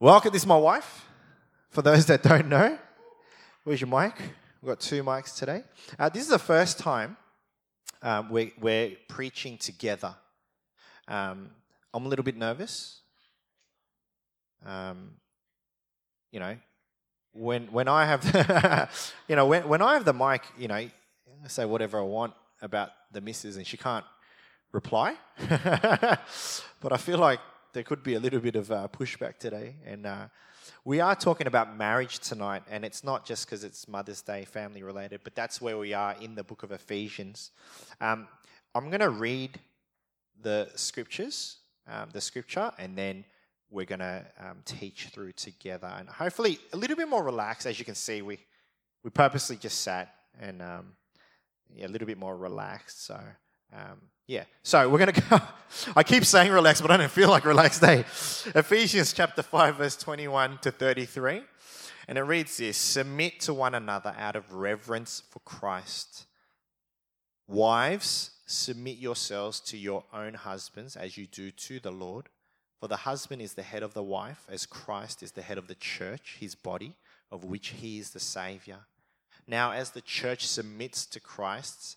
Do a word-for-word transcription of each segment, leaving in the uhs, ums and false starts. Welcome, this is my wife. For those that don't know, where's your mic? We've got two mics today. Uh, this is the first time um, we're, we're preaching together. Um, I'm a little bit nervous. Um, you know, when when I have, you know, when when I have the mic, you know, I say whatever I want about the missus, and she can't reply. But I feel like there could be a little bit of uh, pushback today. And uh, we are talking about marriage tonight, and it's not just because it's Mother's Day, family related, but that's where we are in the book of Ephesians. Um, I'm going to read the scriptures, um, the scripture, and then we're going to um, teach through together. And hopefully a little bit more relaxed. As you can see, we, we purposely just sat and um, yeah, a little bit more relaxed. So... Um, Yeah, so we're going to go, I keep saying relax, but I don't feel like relaxed, eh? Ephesians chapter five, verse twenty-one to thirty-three, and it reads this: submit to one another out of reverence for Christ. Wives, submit yourselves to your own husbands as you do to the Lord. For the husband is the head of the wife, as Christ is the head of the church, his body, of which he is the Savior. Now, as the church submits to Christ's,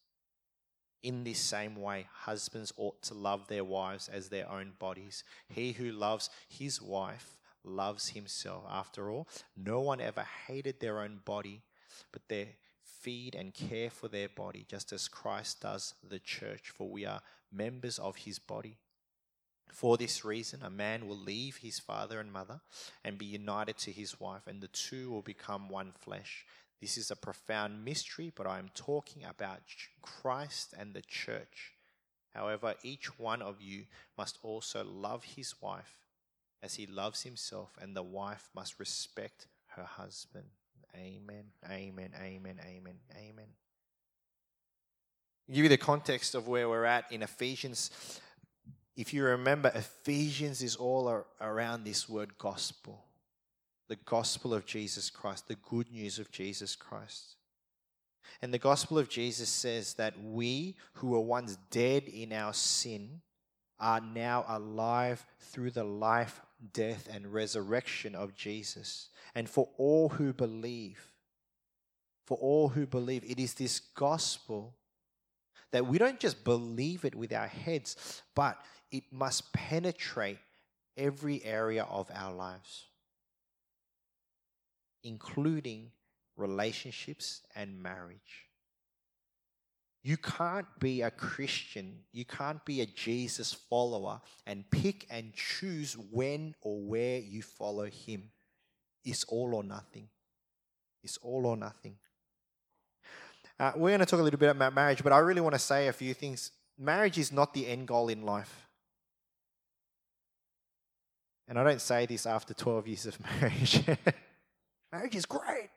In this same way, husbands ought to love their wives as their own bodies. He who loves his wife loves himself. After all, no one ever hated their own body, but they feed and care for their body, just as Christ does the church, for we are members of his body. For this reason, a man will leave his father and mother and be united to his wife, and the two will become one flesh. This is a profound mystery, but I am talking about Christ and the church. However, each one of you must also love his wife as he loves himself, and the wife must respect her husband. Amen, amen, amen, amen, amen. Give you the context of where we're at in Ephesians. If you remember, Ephesians is all around this word gospel. The gospel of Jesus Christ, the good news of Jesus Christ. And the gospel of Jesus says that we who were once dead in our sin are now alive through the life, death, and resurrection of Jesus. And for all who believe, for all who believe, it is this gospel that we don't just believe it with our heads, but it must penetrate every area of our lives, including relationships and marriage. You can't be a Christian, you can't be a Jesus follower and pick and choose when or where you follow him. It's all or nothing. It's all or nothing. Uh, we're going to talk a little bit about marriage, but I really want to say a few things. Marriage is not the end goal in life. And I don't say this after twelve years of marriage. Marriage is great.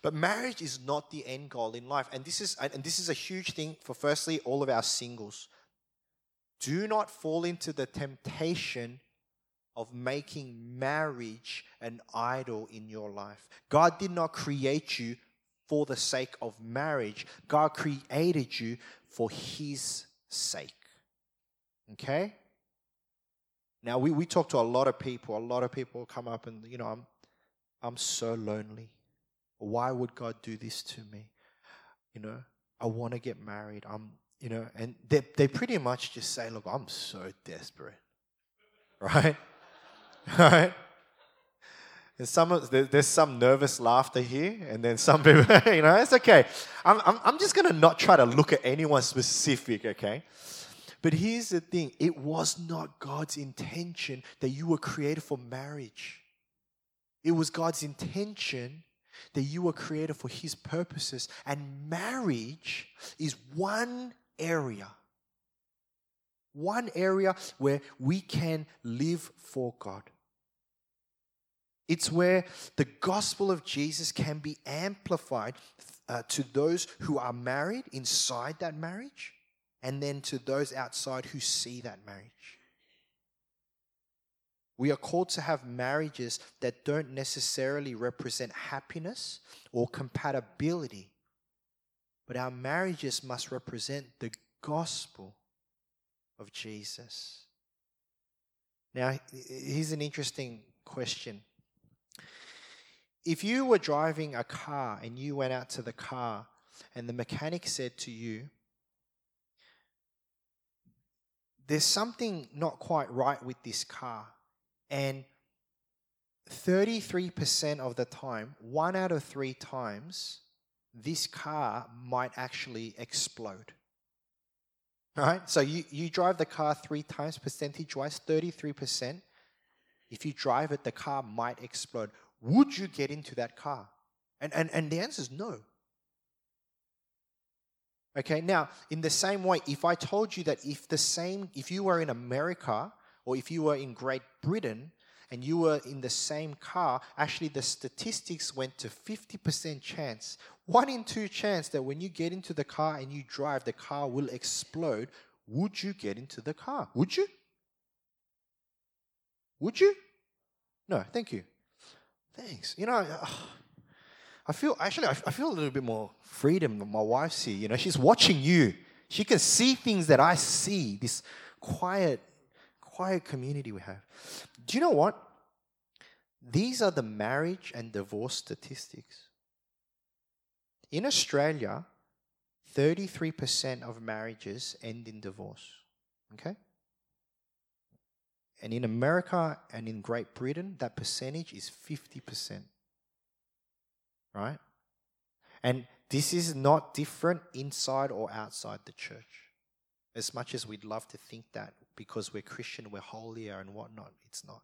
But marriage is not the end goal in life. And this is and this is a huge thing for, firstly, all of our singles. Do not fall into the temptation of making marriage an idol in your life. God did not create you for the sake of marriage. God created you for his sake. Okay? Now, we, we talk to a lot of people. A lot of people come up and, you know, I'm, I'm so lonely. Why would God do this to me? You know, I want to get married. I'm, you know, and they, they pretty much just say, look, I'm so desperate. Right? Right? There's some, there's some nervous laughter here, and then some people, you know, it's okay. I'm, I'm, I'm just going to not try to look at anyone specific, okay? But here's the thing. It was not God's intention that you were created for marriage. It was God's intention that you were created for his purposes. And marriage is one area, one area where we can live for God. It's where the gospel of Jesus can be amplified uh, to those who are married inside that marriage, and then to those outside who see that marriage. We are called to have marriages that don't necessarily represent happiness or compatibility, but our marriages must represent the gospel of Jesus. Now, here's an interesting question. If you were driving a car and you went out to the car and the mechanic said to you, there's something not quite right with this car, and thirty-three percent of the time, one out of three times, this car might actually explode. Right? So you, you drive the car three times, percentage-wise, thirty-three percent. If you drive it, the car might explode. Would you get into that car? And, and, and the answer is no. Okay, now, in the same way, if I told you that if the same, if you were in America or if you were in Great Britain and you were in the same car, actually the statistics went to fifty percent chance, one in two chance that when you get into the car and you drive, the car will explode, would you get into the car? Would you? Would you? No, thank you. Thanks. You know, I feel, actually, I feel a little bit more freedom than my wife's here. You know, she's watching you. She can see things that I see, this quiet, quiet community we have. Do you know what? These are the marriage and divorce statistics. In Australia, thirty-three percent of marriages end in divorce. Okay? And in America and in Great Britain, that percentage is fifty percent. Right? And this is not different inside or outside the church. As much as we'd love to think that because we're Christian, we're holier and whatnot, it's not.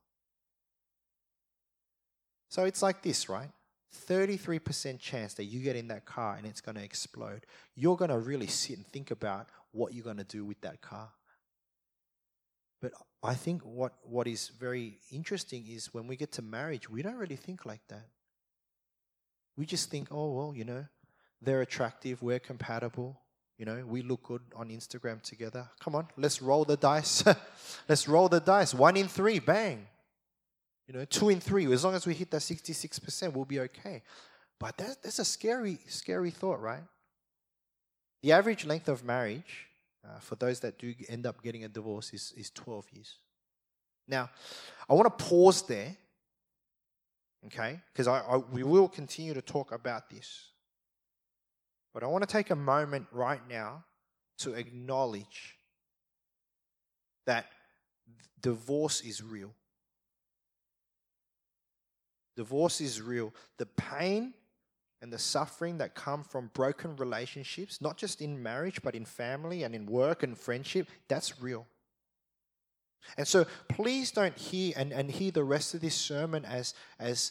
So it's like this, right? thirty-three percent chance that you get in that car and it's going to explode. You're going to really sit and think about what you're going to do with that car. But I think what, what is very interesting is when we get to marriage, we don't really think like that. We just think, oh, well, you know, they're attractive, we're compatible, you know, we look good on Instagram together. Come on, let's roll the dice. Let's roll the dice. One in three, bang. You know, two in three. As long as we hit that sixty-six percent, we'll be okay. But that, that's a scary, scary thought, right? The average length of marriage, Uh, for those that do end up getting a divorce, is, is twelve years. Now, I want to pause there, okay, because I, I we will continue to talk about this. But I want to take a moment right now to acknowledge that divorce is real. Divorce is real. The pain and the suffering that come from broken relationships, not just in marriage, but in family and in work and friendship, that's real. And so please don't hear and, and hear the rest of this sermon as, as,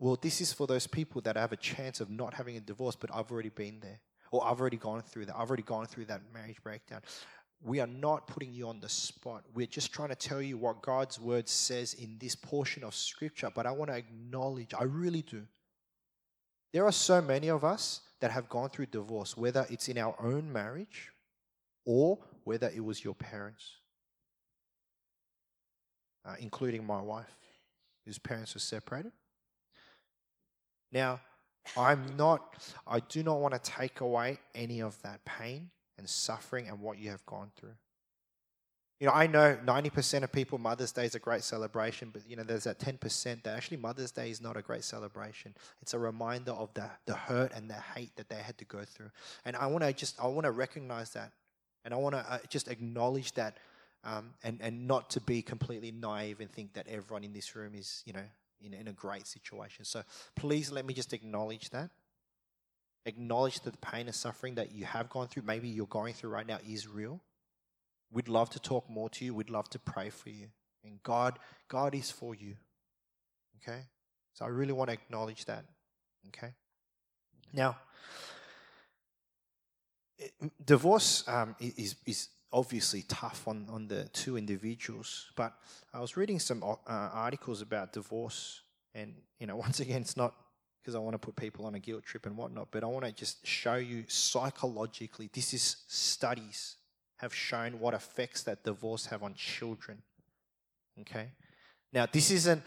well, this is for those people that have a chance of not having a divorce, but I've already been there, or I've already gone through that, I've already gone through that marriage breakdown. We are not putting you on the spot. We're just trying to tell you what God's word says in this portion of scripture, but I want to acknowledge, I really do, there are so many of us that have gone through divorce, whether it's in our own marriage or whether it was your parents, uh, including my wife, whose parents were separated. Now, I'm not, I do not want to take away any of that pain and suffering and what you have gone through. You know, I know ninety percent of people, Mother's Day is a great celebration, but, you know, there's that ten percent that actually Mother's Day is not a great celebration. It's a reminder of the, the hurt and the hate that they had to go through. And I want to just, I want to recognize that. And I want to uh, just acknowledge that um, and, and not to be completely naive and think that everyone in this room is, you know, in, in a great situation. So please let me just acknowledge that. Acknowledge that the pain and suffering that you have gone through, maybe you're going through right now, is real. We'd love to talk more to you. We'd love to pray for you. And God, God is for you. Okay? So I really want to acknowledge that. Okay? Now, it, divorce um, is, is obviously tough on, on the two individuals, but I was reading some uh, articles about divorce, And, you know, once again, it's not because I want to put people on a guilt trip and whatnot, but I want to just show you psychologically, this is studies have shown what effects that divorce have on children. Okay? Now, this isn't,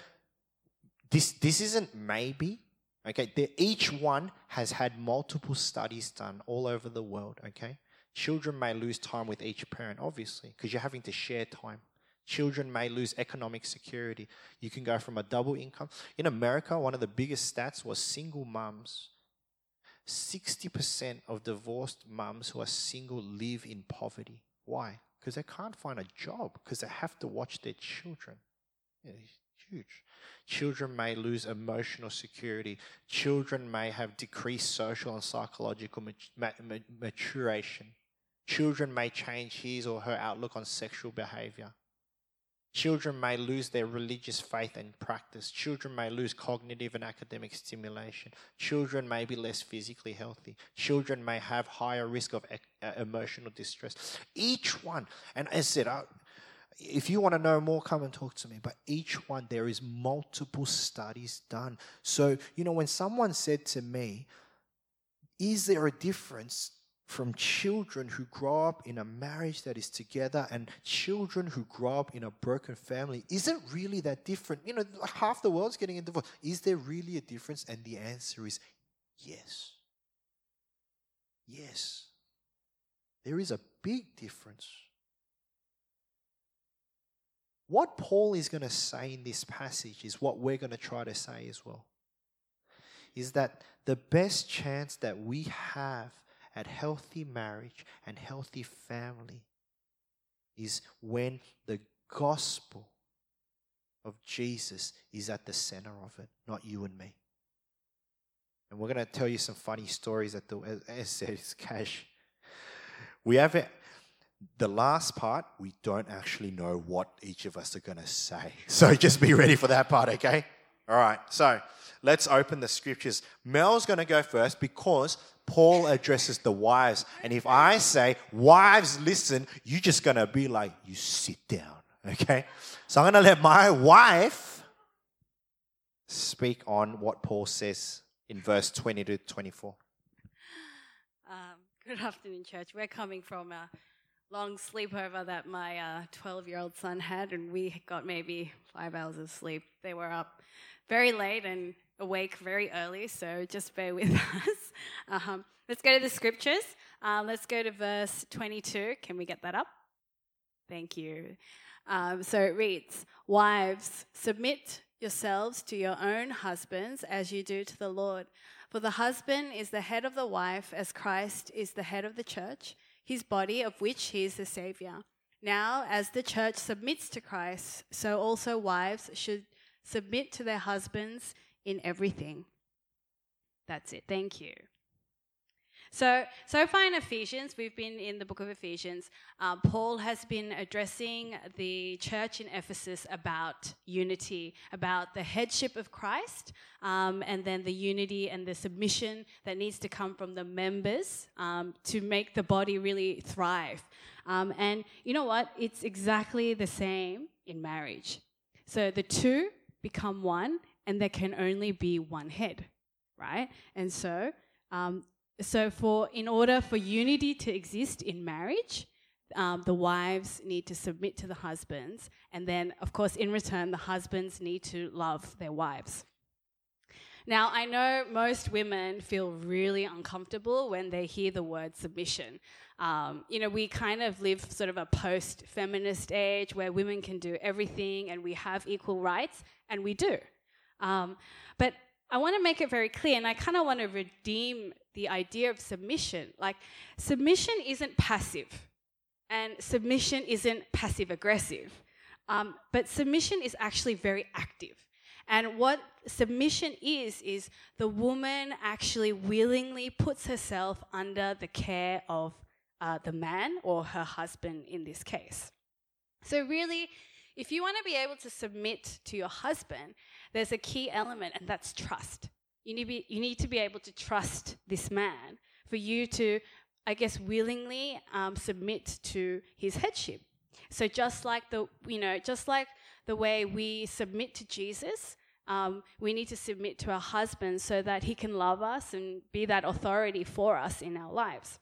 this, this isn't maybe, okay? They're, each one has had multiple studies done all over the world, okay? Children may lose time with each parent, obviously, because you're having to share time. Children may lose economic security. You can go from a double income. In America, one of the biggest stats was single mums. sixty percent of divorced mums who are single live in poverty. Why? Because they can't find a job, because they have to watch their children. Yeah, it's huge. Children may lose emotional security. Children may have decreased social and psychological mat- mat- maturation. Children may change his or her outlook on sexual behavior. Children may lose their religious faith and practice. Children may lose cognitive and academic stimulation. Children may be less physically healthy. Children may have higher risk of ec- uh, emotional distress. Each one, and as I said, I, if you want to know more, come and talk to me. But each one, there is multiple studies done. So, you know, when someone said to me, is there a difference from children who grow up in a marriage that is together and children who grow up in a broken family, is it really that different? You know, half the world's getting a divorce. Is there really a difference? And the answer is yes. Yes. There is a big difference. What Paul is going to say in this passage is what we're going to try to say as well, is that the best chance that we have at healthy marriage and healthy family is when the gospel of Jesus is at the center of it, not you and me. And we're going to tell you some funny stories at the, as I said, it's cash. We have it. The last part, we don't actually know what each of us are going to say. So just be ready for that part, okay? All right, so let's open the scriptures. Mel's going to go first because Paul addresses the wives. And if I say, wives, listen, you're just going to be like, you sit down, okay? So I'm going to let my wife speak on what Paul says in verse twenty to twenty-four. Um, good afternoon, church. We're coming from a long sleepover that my uh, twelve-year-old son had, and we got maybe five hours of sleep. They were up very late and awake very early, so just bear with us. Um, let's go to the scriptures. Uh, let's go to verse twenty-two. Can we get that up? Thank you. Um, so it reads, "Wives, submit yourselves to your own husbands as you do to the Lord. For the husband is the head of the wife, as Christ is the head of the church, his body of which he is the Saviour. Now, as the church submits to Christ, so also wives should submit to their husbands in everything." That's it. Thank you. So, so far in Ephesians, we've been in the book of Ephesians. Uh, Paul has been addressing the church in Ephesus about unity, about the headship of Christ, um, and then the unity and the submission that needs to come from the members um, to make the body really thrive. Um, and you know what? It's exactly the same in marriage. So the two become one, and there can only be one head, right? And so, um, so for in order for unity to exist in marriage, um, the wives need to submit to the husbands, and then, of course, in return, the husbands need to love their wives. Now, I know most women feel really uncomfortable when they hear the word submission. Um, you know, we kind of live sort of a post-feminist age where women can do everything and we have equal rights, and we do. Um, but I want to make it very clear, and I kind of want to redeem the idea of submission. Like, submission isn't passive, and submission isn't passive-aggressive. Um, but submission is actually very active. And what submission is, is the woman actually willingly puts herself under the care of uh, the man or her husband in this case. So really, if you want to be able to submit to your husband, there's a key element, and that's trust. You need to be, you need to be able to trust this man for you to, I guess, willingly um, submit to his headship. So just like the, you know, just like the way we submit to Jesus, Um, we need to submit to our husbands so that he can love us and be that authority for us in our lives.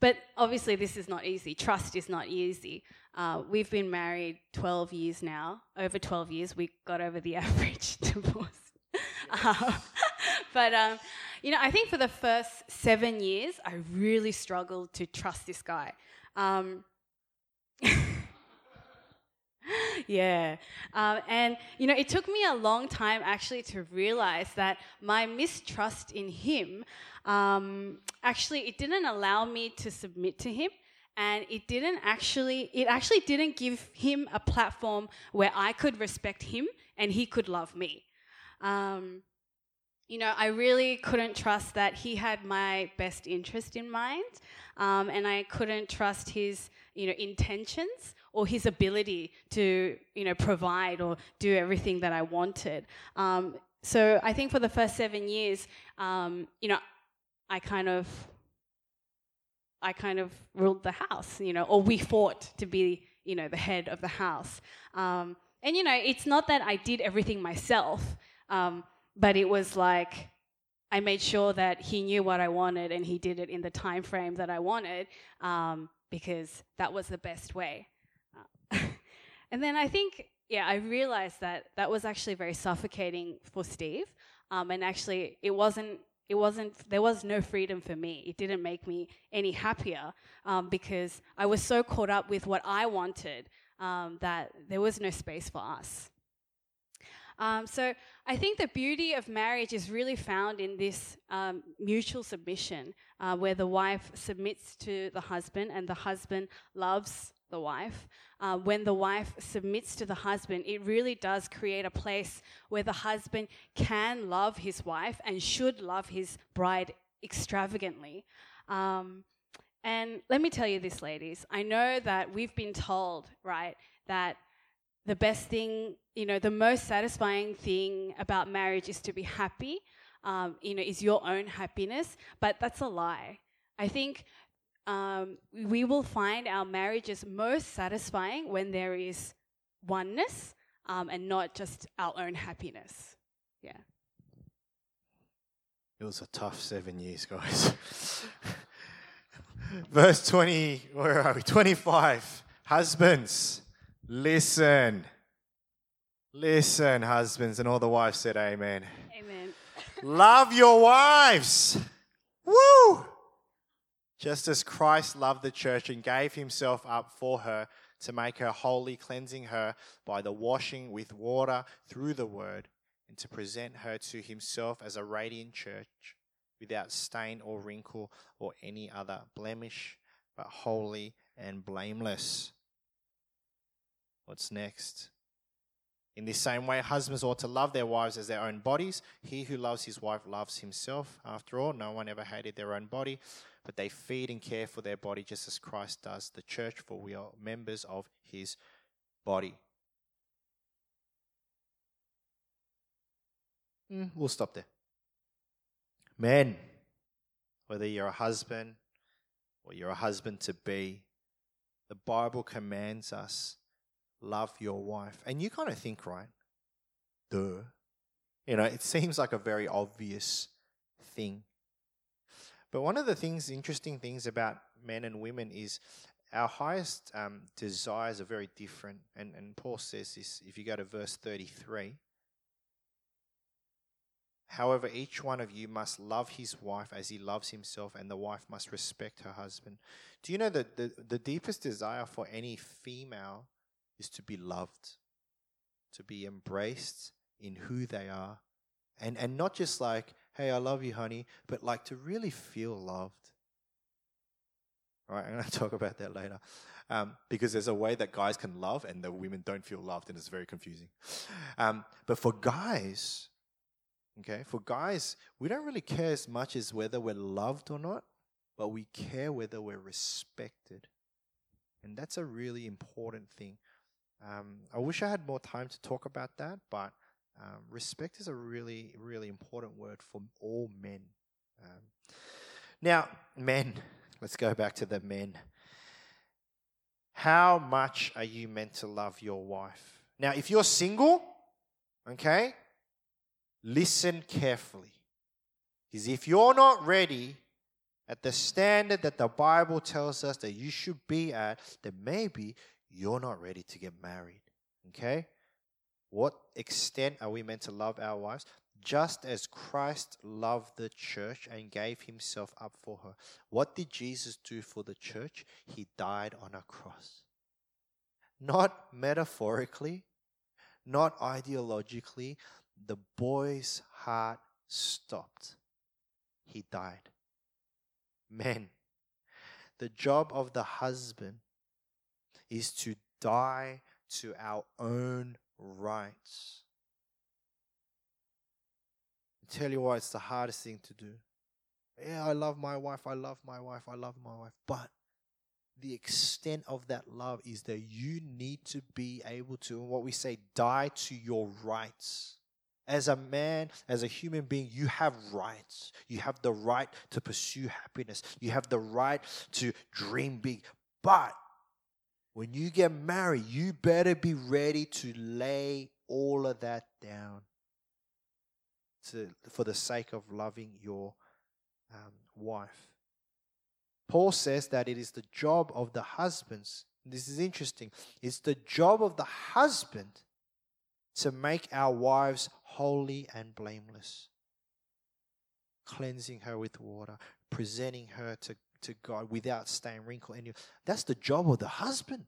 But obviously this is not easy. Trust is not easy. Uh, we've been married twelve years now, over twelve years. We got over the average divorce. um, but, um, you know, I think for the first seven years, I really struggled to trust this guy. Um, yeah. Um, and, you know, it took me a long time actually to realize that my mistrust in him, um, actually, it didn't allow me to submit to him. And it didn't actually, it actually didn't give him a platform where I could respect him and he could love me. Um, you know, I really couldn't trust that he had my best interest in mind, um, and I couldn't trust his, you know, intentions or his ability to, you know, provide or do everything that I wanted. Um, so I think for the first seven years, um, you know, I kind of... I kind of ruled the house, you know, or we fought to be, you know, the head of the house. Um, and, you know, it's not that I did everything myself, um, but it was like I made sure that he knew what I wanted and he did it in the time frame that I wanted, um, because that was the best way. Uh, and then I think, yeah, I realized that that was actually very suffocating for Steve, um, and actually it wasn't, It wasn't, there was no freedom for me. It didn't make me any happier, um, because I was so caught up with what I wanted, um, that there was no space for us. Um, so I think the beauty of marriage is really found in this um, mutual submission, uh, where the wife submits to the husband and the husband loves the wife. Uh, when the wife submits to the husband, it really does create a place where the husband can love his wife and should love his bride extravagantly. Um, and let me tell you this, ladies. I know that we've been told, right, that the best thing, you know, the most satisfying thing about marriage is to be happy, um, you know, is your own happiness. But that's a lie. I think... Um, we will find our marriages most satisfying when there is oneness, um, and not just our own happiness. Yeah. It was a tough seven years, guys. Verse twenty, where are we? twenty-five. Husbands, listen. Listen, husbands. And all the wives said amen. Amen. Love your wives. Woo! Just as Christ loved the church and gave himself up for her to make her holy, cleansing her by the washing with water through the word, and to present her to himself as a radiant church without stain or wrinkle or any other blemish, but holy and blameless. What's next? In this same way, husbands ought to love their wives as their own bodies. He who loves his wife loves himself. After all, no one ever hated their own body, but they feed and care for their body just as Christ does the church, for we are members of his body. Mm, we'll stop there. Men, whether you're a husband or you're a husband to be, the Bible commands us, love your wife. And you kind of think, right? Duh. You know, it seems like a very obvious thing. But one of the things, interesting things about men and women is our highest um, desires are very different. And, and Paul says this, if you go to verse thirty-three, however, each one of you must love his wife as he loves himself, and the wife must respect her husband. Do you know that the, the deepest desire for any female is to be loved, to be embraced in who they are, and and not just like, hey, I love you, honey, but like to really feel loved. All right, I'm going to talk about that later, um, because there's a way that guys can love and the women don't feel loved, and it's very confusing. Um, but for guys, okay, for guys, we don't really care as much as whether we're loved or not, but we care whether we're respected. And that's a really important thing. Um, I wish I had more time to talk about that, but um, respect is a really, really important word for all men. Um, now, men, let's go back to the men. How much are you meant to love your wife? Now, if you're single, Okay? Listen carefully. Because if you're not ready at the standard that the Bible tells us that you should be at, then maybe you're not ready to get married. Okay? What extent are we meant to love our wives? Just as Christ loved the church and gave himself up for her. What did Jesus do for the church? He died on a cross. Not metaphorically, not ideologically, the boy's heart stopped. He died. Men, the job of the husband is to die to our own rights. I tell you why it's the hardest thing to do. Yeah, I love my wife, I love my wife, I love my wife. But the extent of that love is that you need to be able to, and what we say, die to your rights. As a man, as a human being, you have rights. You have the right to pursue happiness. You have the right to dream big. But when you get married, you better be ready to lay all of that down to, for the sake of loving your um, wife. Paul says that it is the job of the husbands. This is interesting. It's the job of the husband to make our wives holy and blameless, cleansing her with water, presenting her to, to God without stain, wrinkle, any. That's the job of the husband.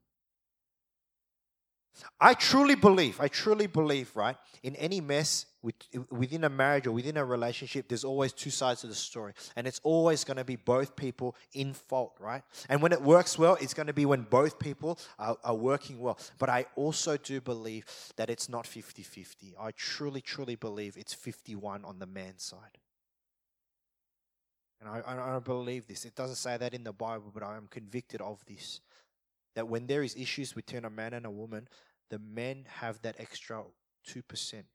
I truly believe, I truly believe, right, in any mess with, within a marriage or within a relationship, there's always two sides of the story. And it's always going to be both people in fault, right? And when it works well, it's going to be when both people are, are working well. But I also do believe that it's not fifty-fifty. I truly, truly believe it's fifty-one on the man's side. And I, I, I believe this. It doesn't say that in the Bible, but I am convicted of this. That when there is issues between a man and a woman, the men have that extra two percent.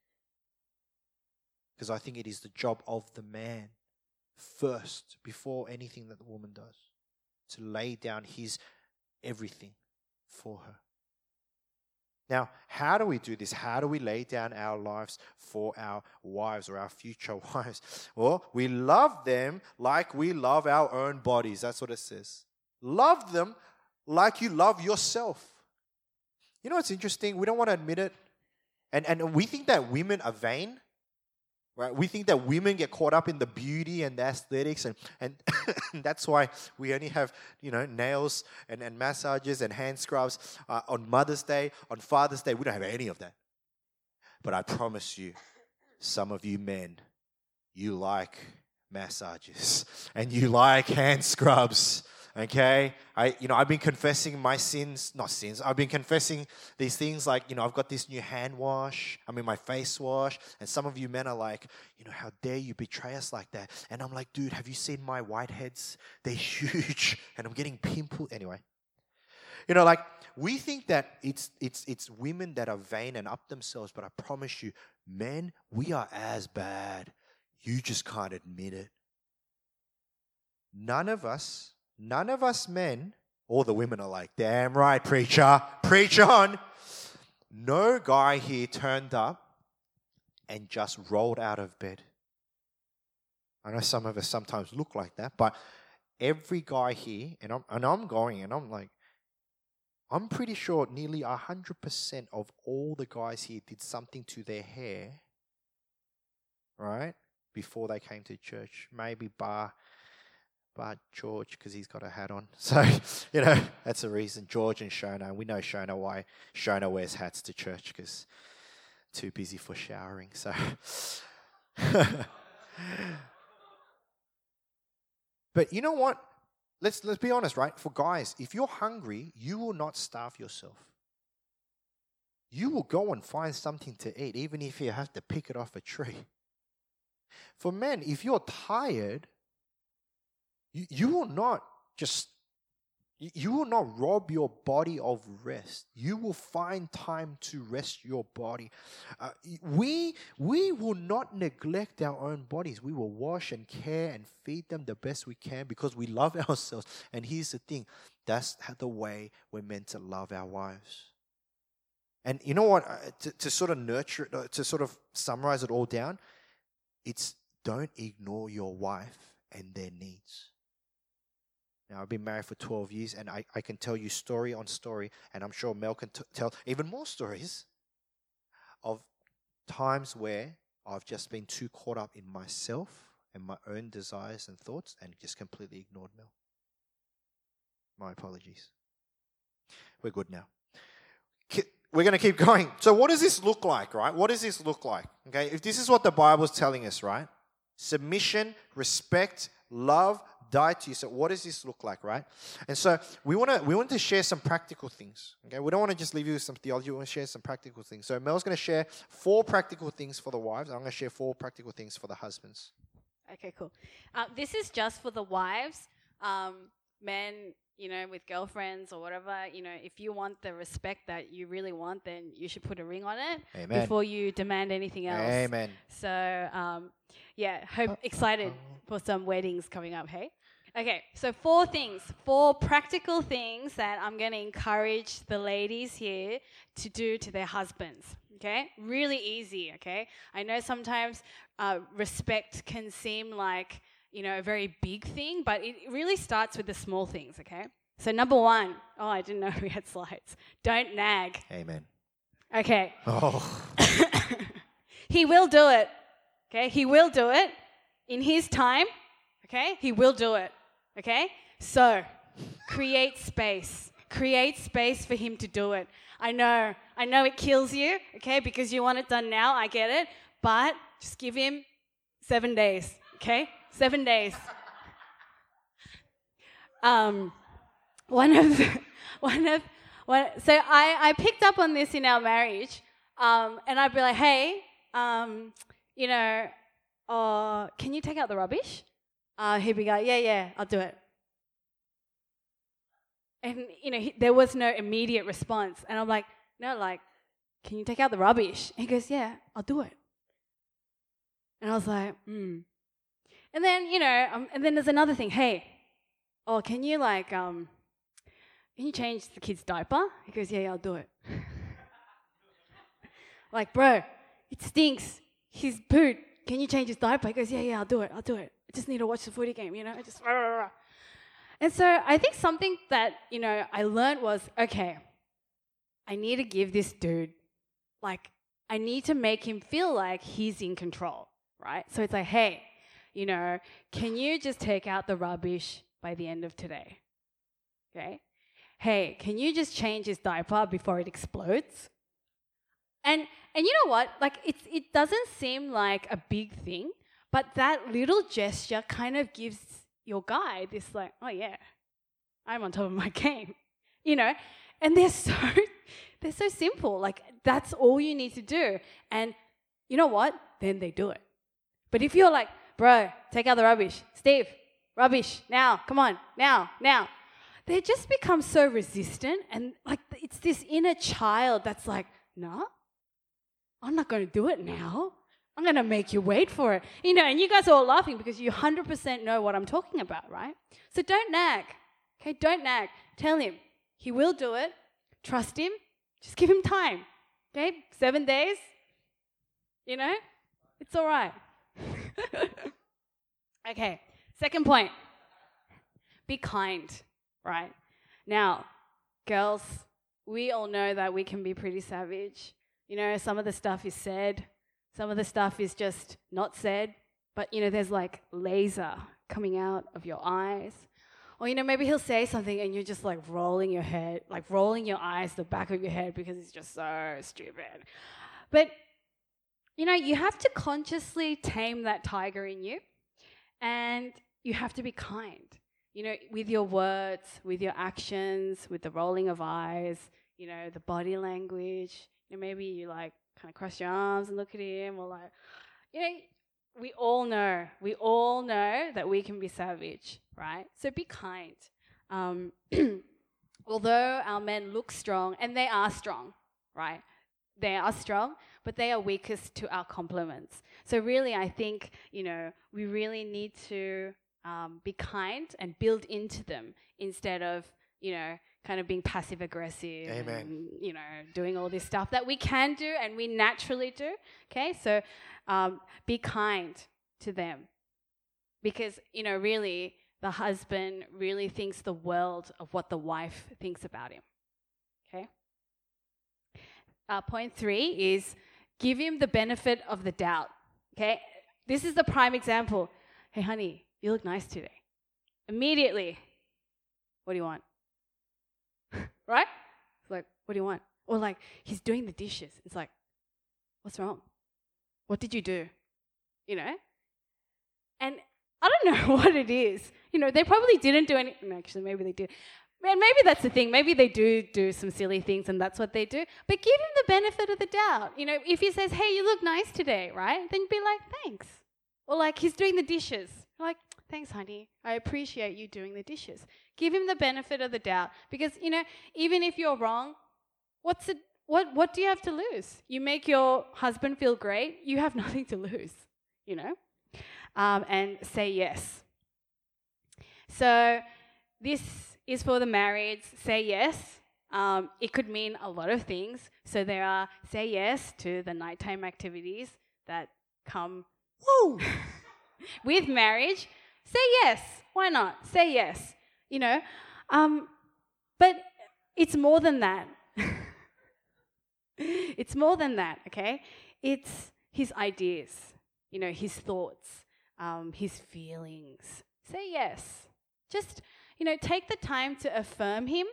Because I think it is the job of the man first, before anything that the woman does, to lay down his everything for her. Now, how do we do this? How do we lay down our lives for our wives or our future wives? Well, we love them like we love our own bodies. That's what it says. Love them like you love yourself. You know what's interesting? We don't want to admit it. And and we think that women are vain, right? We think that women get caught up in the beauty and the aesthetics, and, and that's why we only have, you know, nails and, and massages and hand scrubs uh, on Mother's Day, on Father's Day. We don't have any of that. But I promise you, some of you men, you like massages and you like hand scrubs. Okay, I you know I've been confessing my sins, not sins. I've been confessing these things like, you know, I've got this new hand wash. I mean, my face wash. And some of you men are like, you know, how dare you betray us like that? And I'm like, dude, have you seen my whiteheads? They're huge, and I'm getting pimple anyway. You know, like we think that it's it's it's women that are vain and up themselves, but I promise you, men, we are as bad. You just can't admit it. None of us. None of us men, all the women are like, damn right, preacher, preach on. No guy here turned up and just rolled out of bed. I know some of us sometimes look like that, but every guy here, and I'm, and I'm going and I'm like, I'm pretty sure nearly one hundred percent of all the guys here did something to their hair, right, before they came to church, maybe bar... But George, because he's got a hat on. So, you know, that's the reason. George and Shona. We know Shona why Shona wears hats to church, because too busy for showering. So, but you know what? Let's let's be honest, right? For guys, if you're hungry, you will not starve yourself. You will go and find something to eat, even if you have to pick it off a tree. For men, if you're tired, You, you will not just, you, you will not rob your body of rest. You will find time to rest your body. Uh, we, we will not neglect our own bodies. We will wash and care and feed them the best we can because we love ourselves. And here's the thing, that's the way we're meant to love our wives. And you know what? To, to sort of nurture it, to sort of summarize it all down, it's don't ignore your wife and their needs. Now, I've been married for twelve years, and I, I can tell you story on story, and I'm sure Mel can t- tell even more stories of times where I've just been too caught up in myself and my own desires and thoughts and just completely ignored Mel. My apologies. We're good now. We're going to keep going. So what does this look like, right? What does this look like? Okay, if this is what the Bible is telling us, right? Submission, respect, love, die to you. So what does this look like, right? And so we want to we want to share some practical things. Okay, we don't want to just leave you with some theology. We want to share some practical things. So Mel's going to share four practical things for the wives. I'm going to share four practical things for the husbands. Okay, cool. Uh, this is just for the wives. Um, men, you know, with girlfriends or whatever, you know, if you want the respect that you really want, then you should put a ring on it Amen. Before you demand anything else. Amen. So, um, yeah, hope excited for some weddings coming up, hey? Okay, so four things, four practical things that I'm going to encourage the ladies here to do to their husbands, okay? Really easy, okay? I know sometimes uh, respect can seem like, you know, a very big thing, but it really starts with the small things, okay? So number one, oh, I didn't know we had slides. Don't nag. Amen. Okay. Oh. He will do it, okay? He will do it in his time, okay? He will do it, okay? So create space. Create space for him to do it. I know. I know it kills you, okay, because you want it done now. I get it. But just give him seven days, okay? Seven days. Um, one of, one of, one. So I, I picked up on this in our marriage, um, and I'd be like, hey, um, you know, uh, can you take out the rubbish? Uh, he'd be like, yeah, yeah, I'll do it. And you know, he, there was no immediate response, and I'm like, no, like, can you take out the rubbish? And he goes, yeah, I'll do it. And I was like, hmm. And then, you know, um, and then there's another thing. Hey, oh, can you, like, um, can you change the kid's diaper? He goes, yeah, yeah, I'll do it. Like, bro, it stinks. His boot. Can you change his diaper? He goes, yeah, yeah, I'll do it. I'll do it. I just need to watch the footy game, you know. I just. Rah, rah, rah. And so I think something that, you know, I learned was, okay, I need to give this dude, like, I need to make him feel like he's in control, right? So it's like, hey, you know, can you just take out the rubbish by the end of today? Okay? Hey, can you just change his diaper before it explodes? And and you know what? Like, it, it doesn't seem like a big thing, but that little gesture kind of gives your guy this, like, oh, yeah, I'm on top of my game, you know? And they're so, they're so simple. Like, that's all you need to do. And you know what? Then they do it. But if you're like, bro, take out the rubbish. Steve, rubbish, now, come on, now, now. They just become so resistant, and like it's this inner child that's like, no, I'm not going to do it now. I'm going to make you wait for it. You know, and you guys are all laughing because you one hundred percent know what I'm talking about, right? So don't nag, okay? Don't nag. Tell him he will do it. Trust him. Just give him time, okay? Seven days, you know, it's all right. Okay, second point, be kind, right? Now, girls, we all know that we can be pretty savage. You know, some of the stuff is said, some of the stuff is just not said, but, you know, there's like laser coming out of your eyes. Or, you know, maybe he'll say something and you're just like rolling your head, like rolling your eyes, the back of your head, because it's just so stupid. But you know, you have to consciously tame that tiger in you, and you have to be kind, you know, with your words, with your actions, with the rolling of eyes, you know, the body language. You know, maybe you, like, kind of cross your arms and look at him, or, like, you know, we all know, we all know that we can be savage, right? So be kind. Um, although our men look strong, and they are strong, right? They are strong, but they are weakest to our compliments. So really, I think, you know, we really need to um, be kind and build into them instead of, you know, kind of being passive aggressive, Amen. And, you know, doing all this stuff that we can do and we naturally do, okay? So um, be kind to them because, you know, really the husband really thinks the world of what the wife thinks about him, okay? Uh, point three is give him the benefit of the doubt, okay? This is the prime example. Hey, honey, you look nice today. Immediately, what do you want? Right? It's like, what do you want? Or like, he's doing the dishes. It's like, what's wrong? What did you do? You know? And I don't know what it is. You know, they probably didn't do anything. Actually, maybe they did. And maybe that's the thing. Maybe they do do some silly things and that's what they do. But give him the benefit of the doubt. You know, if he says, hey, you look nice today, right? Then be like, thanks. Or like, he's doing the dishes. Like, thanks, honey. I appreciate you doing the dishes. Give him the benefit of the doubt because, you know, even if you're wrong, what's it, what what do you have to lose? You make your husband feel great, you have nothing to lose, you know, um, and say yes. So this is for the married, say yes. Um, it could mean a lot of things. So there are say yes to the nighttime activities that come Woo! with marriage. Say yes. Why not? Say yes. You know, um, but it's more than that. It's more than that, okay? It's his ideas, you know, his thoughts, um, his feelings. Say yes. Just, you know, take the time to affirm him,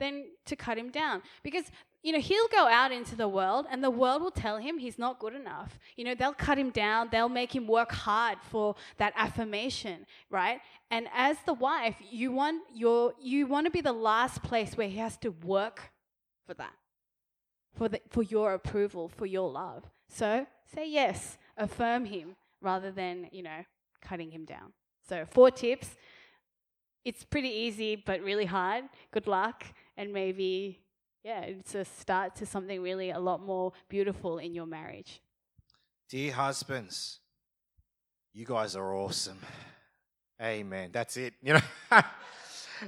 then to cut him down. Because, you know, he'll go out into the world and the world will tell him he's not good enough. You know, they'll cut him down. They'll make him work hard for that affirmation, right? And as the wife, you want your you want to be the last place where he has to work for that, for the, for your approval, for your love. So say yes, affirm him rather than, you know, cutting him down. So four tips. It's pretty easy but really hard. Good luck and maybe... Yeah, it's a start to something really a lot more beautiful in your marriage. Dear husbands, you guys are awesome. Amen. That's it. You know.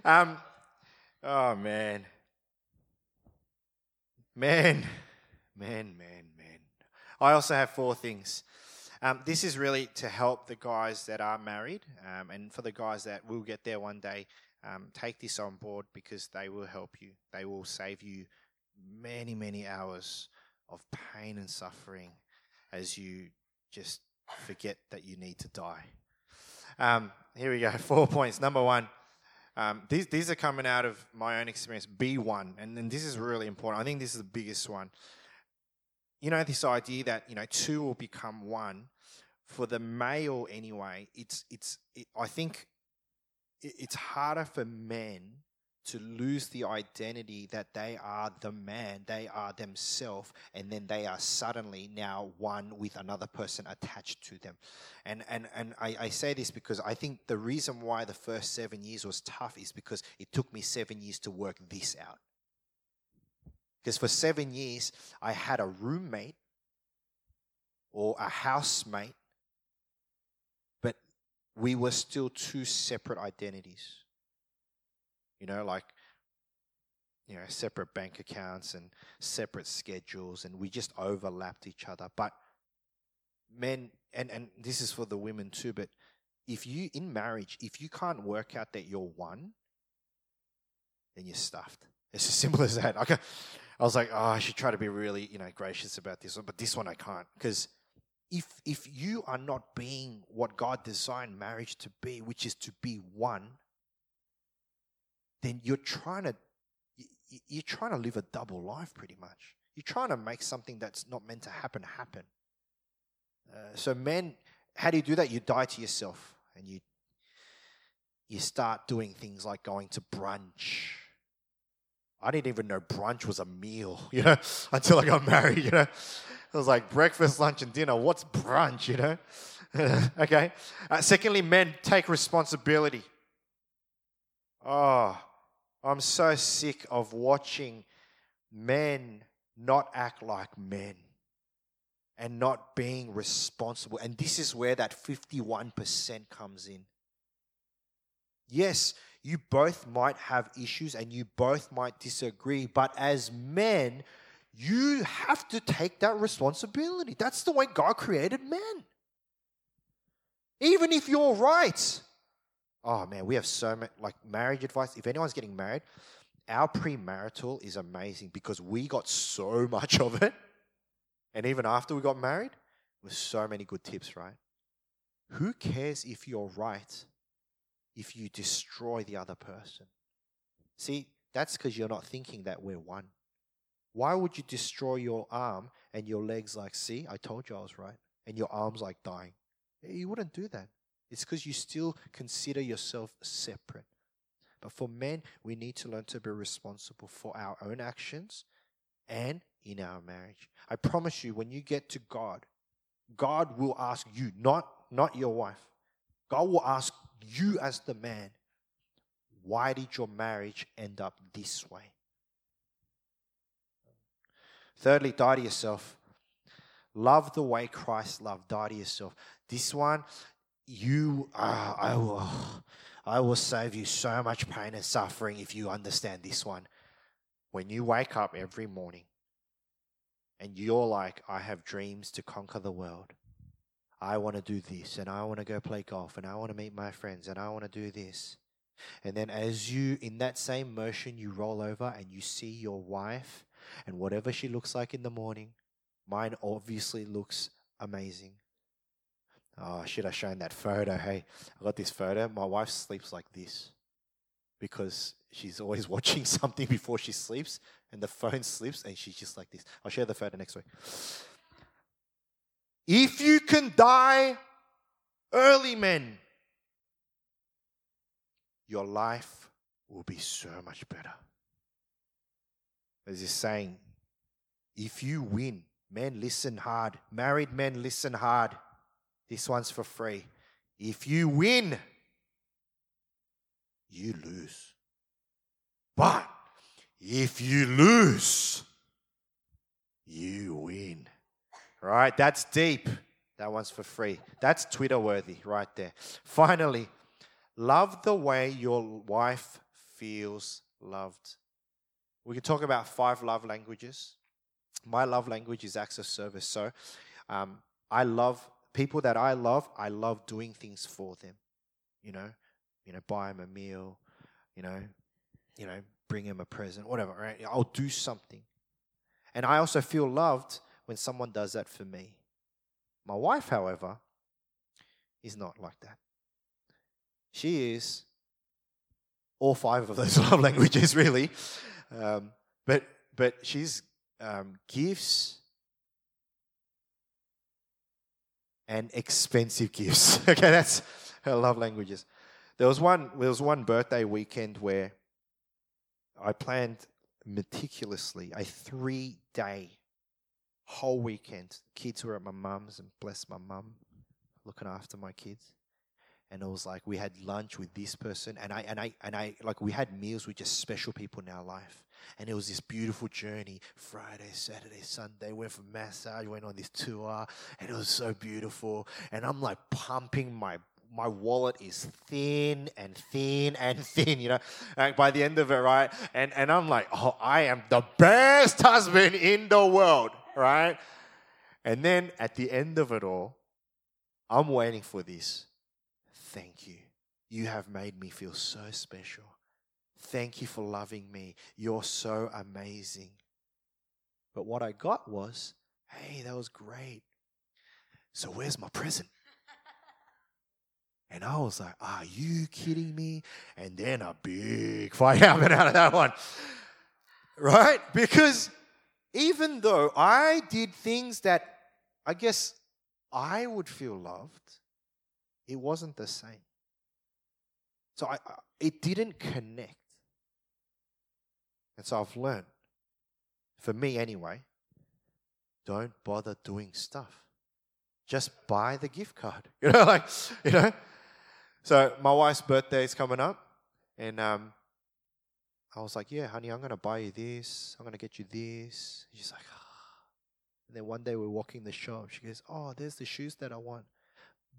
um. Oh man. Man, man, man, man. I also have four things. Um, this is really to help the guys that are married, um, and for the guys that will get there one day. Um, take this on board because they will help you. They will save you many, many hours of pain and suffering as you just forget that you need to die. Um, here we go, four points. Number one, um, these, these are coming out of my own experience. Be one, and, and this is really important. I think this is the biggest one. You know, this idea that, you know, two will become one. For the male anyway, it's it's. It, I think... It's harder for men to lose the identity that they are the man, they are themselves, and then they are suddenly now one with another person attached to them. And and, and I, I say this because I think the reason why the first seven years was tough is because it took me seven years to work this out. Because for seven years, I had a roommate or a housemate. We were still two separate identities, you know, like, you know, separate bank accounts and separate schedules, and we just overlapped each other. But men, and, and this is for the women too, but if you, in marriage, if you can't work out that you're one, then you're stuffed. It's as simple as that. Okay. I was like, oh, I should try to be really, you know, gracious about this one, but this one I can't because... If if you are not being what God designed marriage to be, which is to be one, then you're trying to you're trying to live a double life, pretty much. You're trying to make something that's not meant to happen happen. Uh, so, men, how do you do that? You die to yourself, and you you start doing things like going to brunch. I didn't even know brunch was a meal, you know, until I got married, you know. It was like breakfast, lunch, and dinner. What's brunch, you know? Okay. Uh, secondly, men, take responsibility. Oh, I'm so sick of watching men not act like men and not being responsible. And this is where that fifty-one percent comes in. Yes, You both might have issues and you both might disagree, but as men, you have to take that responsibility. That's the way God created men. Even if you're right. Oh, man, we have so much, like, marriage advice. If anyone's getting married, our premarital is amazing because we got so much of it. And even after we got married, with so many good tips, right? Who cares if you're right if you destroy the other person? See, that's because you're not thinking that we're one. Why would you destroy your arm and your leg's like, see, I told you I was right, and your arm's like dying? You wouldn't do that. It's because you still consider yourself separate. But for men, we need to learn to be responsible for our own actions and in our marriage. I promise you, when you get to God, God will ask you, not, not your wife. God will ask you as the man, why did your marriage end up this way? Thirdly, die to yourself. Love the way Christ loved. Die to yourself. This one, you, uh, I will, I will save you so much pain and suffering if you understand this one. When you wake up every morning and you're like, I have dreams to conquer the world. I want to do this, and I want to go play golf, and I want to meet my friends, and I want to do this. And then as you, in that same motion, you roll over and you see your wife, and whatever she looks like in the morning, mine obviously looks amazing. Oh, I should have shown that photo. Hey, I got this photo. My wife sleeps like this because she's always watching something before she sleeps, and the phone slips, and she's just like this. I'll share the photo next week. If you can die early, men, your life will be so much better. As he's saying, if you win, men, listen hard. Married men, listen hard. This one's for free. If you win, you lose. But if you lose, you win. Right? That's deep. That one's for free. That's Twitter worthy right there. Finally, love the way your wife feels loved. We can talk about five love languages. My love language is acts of service. So um, I love people that I love. I love doing things for them. You know, you know, buy them a meal, you know, you know, bring them a present, whatever, right? I'll do something. And I also feel loved when someone does that for me. My wife, however, is not like that. She is all five of those love languages, really. Um, but but she's um, gifts and expensive gifts. Okay, that's her love languages. There was one. There was one birthday weekend where I planned meticulously a three-day whole weekend. Kids were at my mum's, and bless my mum, looking after my kids. And it was like we had lunch with this person, and I and I and I like we had meals with just special people in our life. And it was this beautiful journey. Friday, Saturday, Sunday, went for massage, went on this tour, and it was so beautiful. And I'm like pumping my my wallet is thin and thin and thin, you know. Like by the end of it, right? And and I'm like, oh, I am the best husband in the world. Right? And then at the end of it all, I'm waiting for this. Thank you. You have made me feel so special. Thank you for loving me. You're so amazing. But what I got was, hey, that was great. So where's my present? And I was like, are you kidding me? And then a big fight happened out of that one. Right? Because even though I did things that I guess I would feel loved, it wasn't the same. So I, I, it didn't connect. And so I've learned, for me anyway, don't bother doing stuff. Just buy the gift card. You know, like, you know. So my wife's birthday is coming up, and um. I was like, yeah, honey, I'm going to buy you this. I'm going to get you this. And she's like, ah. And then one day we're walking the shop. She goes, oh, there's the shoes that I want.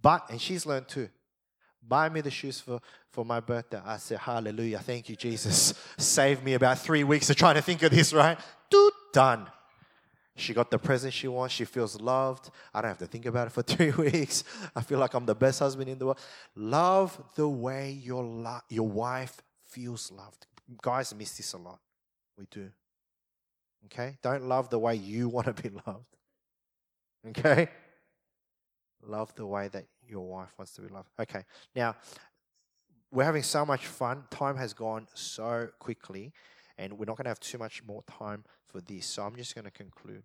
But, and she's learned too, Buy me the shoes for, for my birthday. I said, hallelujah, thank you, Jesus. Saved me about three weeks of trying to think of this, right? Dude, done. She got the present she wants. She feels loved. I don't have to think about it for three weeks. I feel like I'm the best husband in the world. Love the way your, lo- your wife feels loved. Guys miss this a lot. We do. Okay? Don't love the way you want to be loved. Okay? Love the way that your wife wants to be loved. Okay. Now, we're having so much fun. Time has gone so quickly, and we're not going to have too much more time for this. So I'm just going to conclude.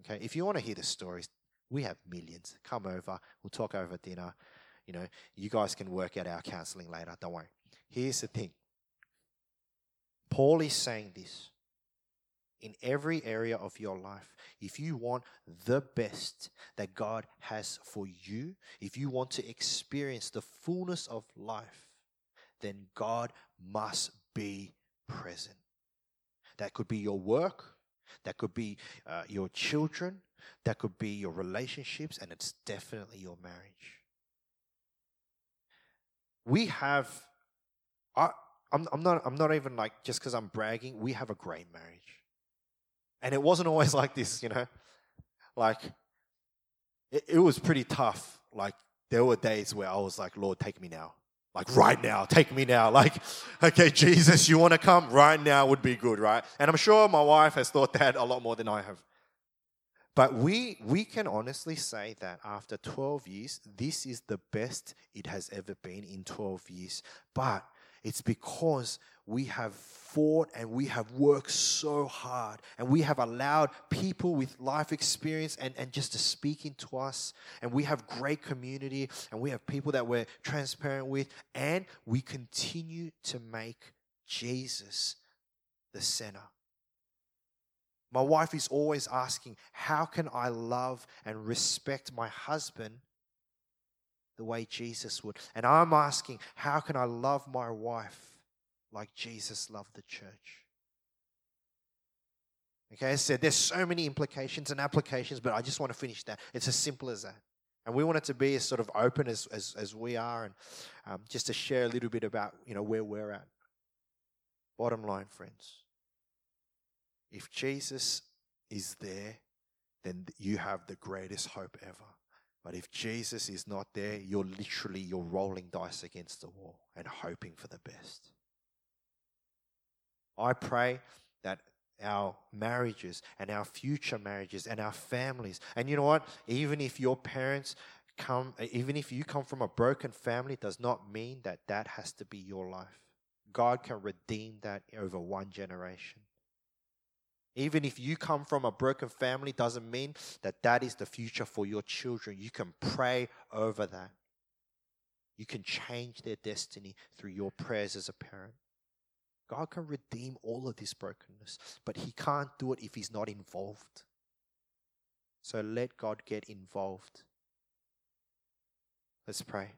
Okay? If you want to hear the stories, we have millions. Come over. We'll talk over dinner. You know, you guys can work out our counseling later. Don't worry. Here's the thing. Paul is saying this. In every area of your life, if you want the best that God has for you, if you want to experience the fullness of life, then God must be present. That could be your work, that could be uh, your children, that could be your relationships, and it's definitely your marriage. We have, I, I'm, I'm not, I'm not even like, just because I'm bragging, we have a great marriage. And it wasn't always like this, you know. Like, it, it was pretty tough. Like, there were days where I was like, Lord, take me now. Like, right now, take me now. Like, okay, Jesus, you want to come? Right now would be good, right? And I'm sure my wife has thought that a lot more than I have. But we we can honestly say that after twelve years, this is the best it has ever been in twelve years. But it's because we have fought and we have worked so hard and we have allowed people with life experience and, and just to speak into us, and we have great community and we have people that we're transparent with, and we continue to make Jesus the center. My wife is always asking, how can I love and respect my husband the way Jesus would? And I'm asking, how can I love my wife like Jesus loved the church? Okay, I said there's so many implications and applications, but I just want to finish that. It's as simple as that. And we want it to be as sort of open as as, as we are, and um, just to share a little bit about, you know, where we're at. Bottom line, friends, if Jesus is there, then you have the greatest hope ever. But if Jesus is not there, you're literally, you're rolling dice against the wall and hoping for the best. I pray that our marriages and our future marriages and our families, and you know what, even if your parents come, even if you come from a broken family, it does not mean that that has to be your life. God can redeem that over one generation. Even if you come from a broken family, doesn't mean that that is the future for your children. You can pray over that. You can change their destiny through your prayers as a parent. God can redeem all of this brokenness, but he can't do it if he's not involved. So let God get involved. Let's pray.